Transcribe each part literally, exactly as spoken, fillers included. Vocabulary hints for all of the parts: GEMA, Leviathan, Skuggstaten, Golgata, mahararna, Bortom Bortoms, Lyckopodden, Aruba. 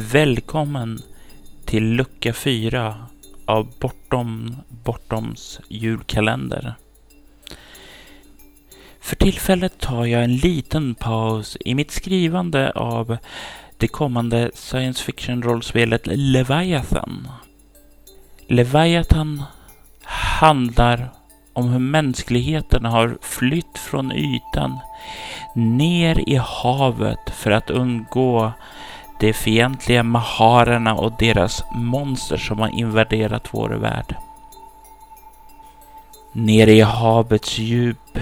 Välkommen till lucka fyra av Bortom Bortoms julkalender. För tillfället tar jag en liten paus i mitt skrivande av det kommande science fiction-rollspelet Leviathan. Leviathan handlar om hur mänskligheten har flytt från ytan ner i havet för att undgå de fientliga mahararna och deras monster som har invaderat vår värld. Nere i havets djup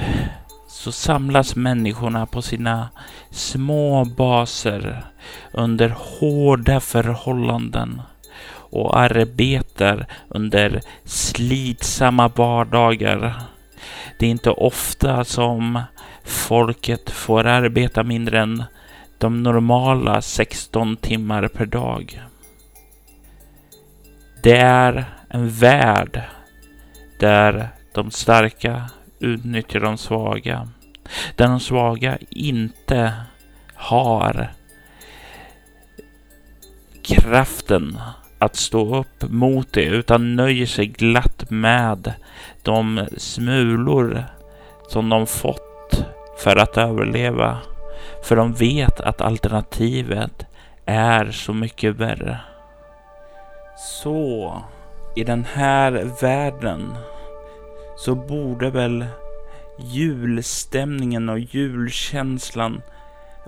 så samlas människorna på sina små baser under hårda förhållanden och arbetar under slitsamma vardagar. Det är inte ofta som folket får arbeta mindre än de normala sexton timmar per dag. Det är en värld där de starka utnyttjar de svaga. Där de svaga inte har kraften att stå upp mot det utan nöjer sig glatt med de smulor som de fått för att överleva. För de vet att alternativet är så mycket värre. Så i den här världen så borde väl julstämningen och julkänslan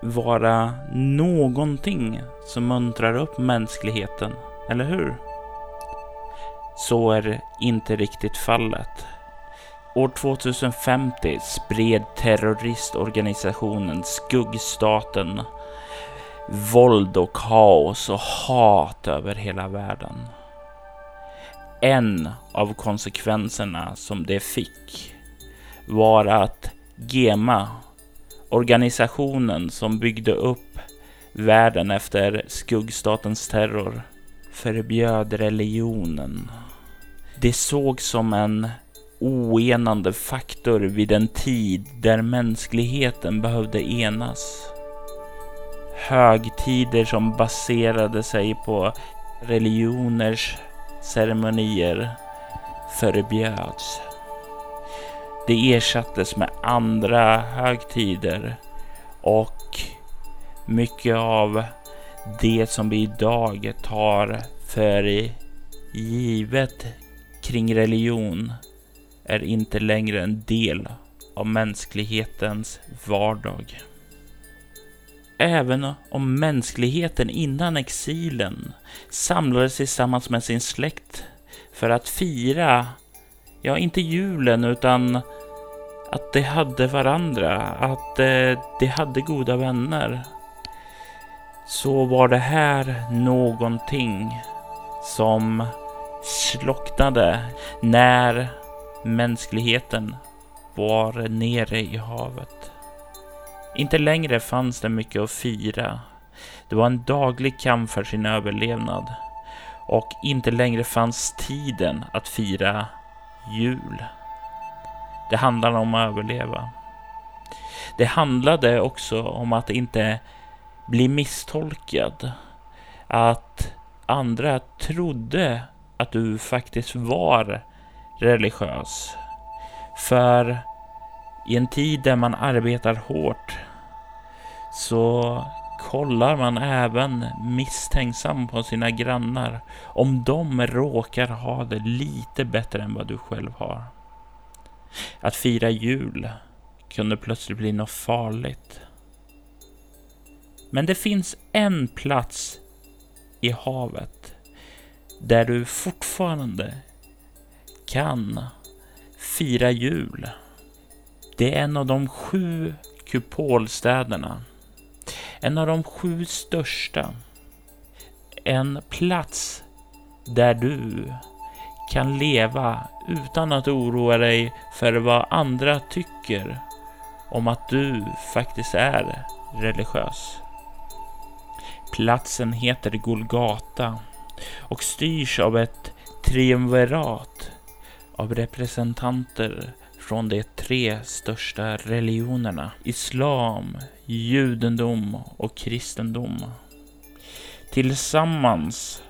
vara någonting som muntrar upp mänskligheten, eller hur? Så är inte riktigt fallet. År tjugohundrafemtio spred terroristorganisationen Skuggstaten våld och kaos och hat över hela världen. En av konsekvenserna som det fick var att GEMA, organisationen som byggde upp världen efter Skuggstatens terror, förbjöd religionen. Det sågs som en oenande faktor vid en tid där mänskligheten behövde enas. Högtider som baserade sig på religioners ceremonier förbjöds. Det ersattes med andra högtider och mycket av det som vi idag tar för givet kring religion är inte längre en del av mänsklighetens vardag. Även om mänskligheten innan exilen samlades tillsammans med sin släkt för att fira, ja inte julen utan att de hade varandra, att eh, de hade goda vänner, så var det här någonting som slocknade när mänskligheten var nere i havet. Inte längre fanns det mycket att fira. Det var en daglig kamp för sin överlevnad. Och inte längre fanns tiden att fira jul. Det handlade om att överleva. Det handlade också om att inte bli misstolkad. Att andra trodde att du faktiskt var religiös. För i en tid där man arbetar hårt så kollar man även misstänksam på sina grannar om de råkar ha det lite bättre än vad du själv har. Att fira jul kunde plötsligt bli något farligt. Men det finns en plats i havet där du fortfarande kan fira jul. Det är en av de sju kupolstäderna. En av de sju största. En plats där du kan leva utan att oroa dig för vad andra tycker om att du faktiskt är religiös. Platsen heter Golgata och styrs av ett triumvirat av representanter från de tre största religionerna: islam, judendom och kristendom. Tillsammans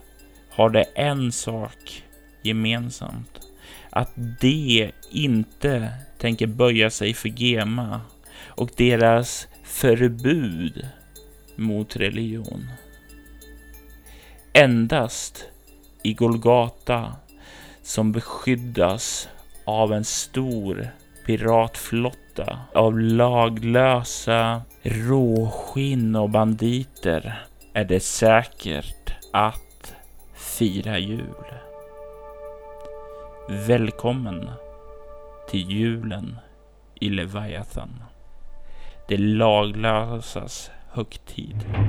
har det en sak gemensamt. Att de inte tänker böja sig för GEMA och deras förbud mot religion. Endast i Golgata, som beskyddas av en stor piratflotta av laglösa råskinn och banditer, är det säkert att fira jul. Välkommen till julen i Leviathan, det laglösas högtid.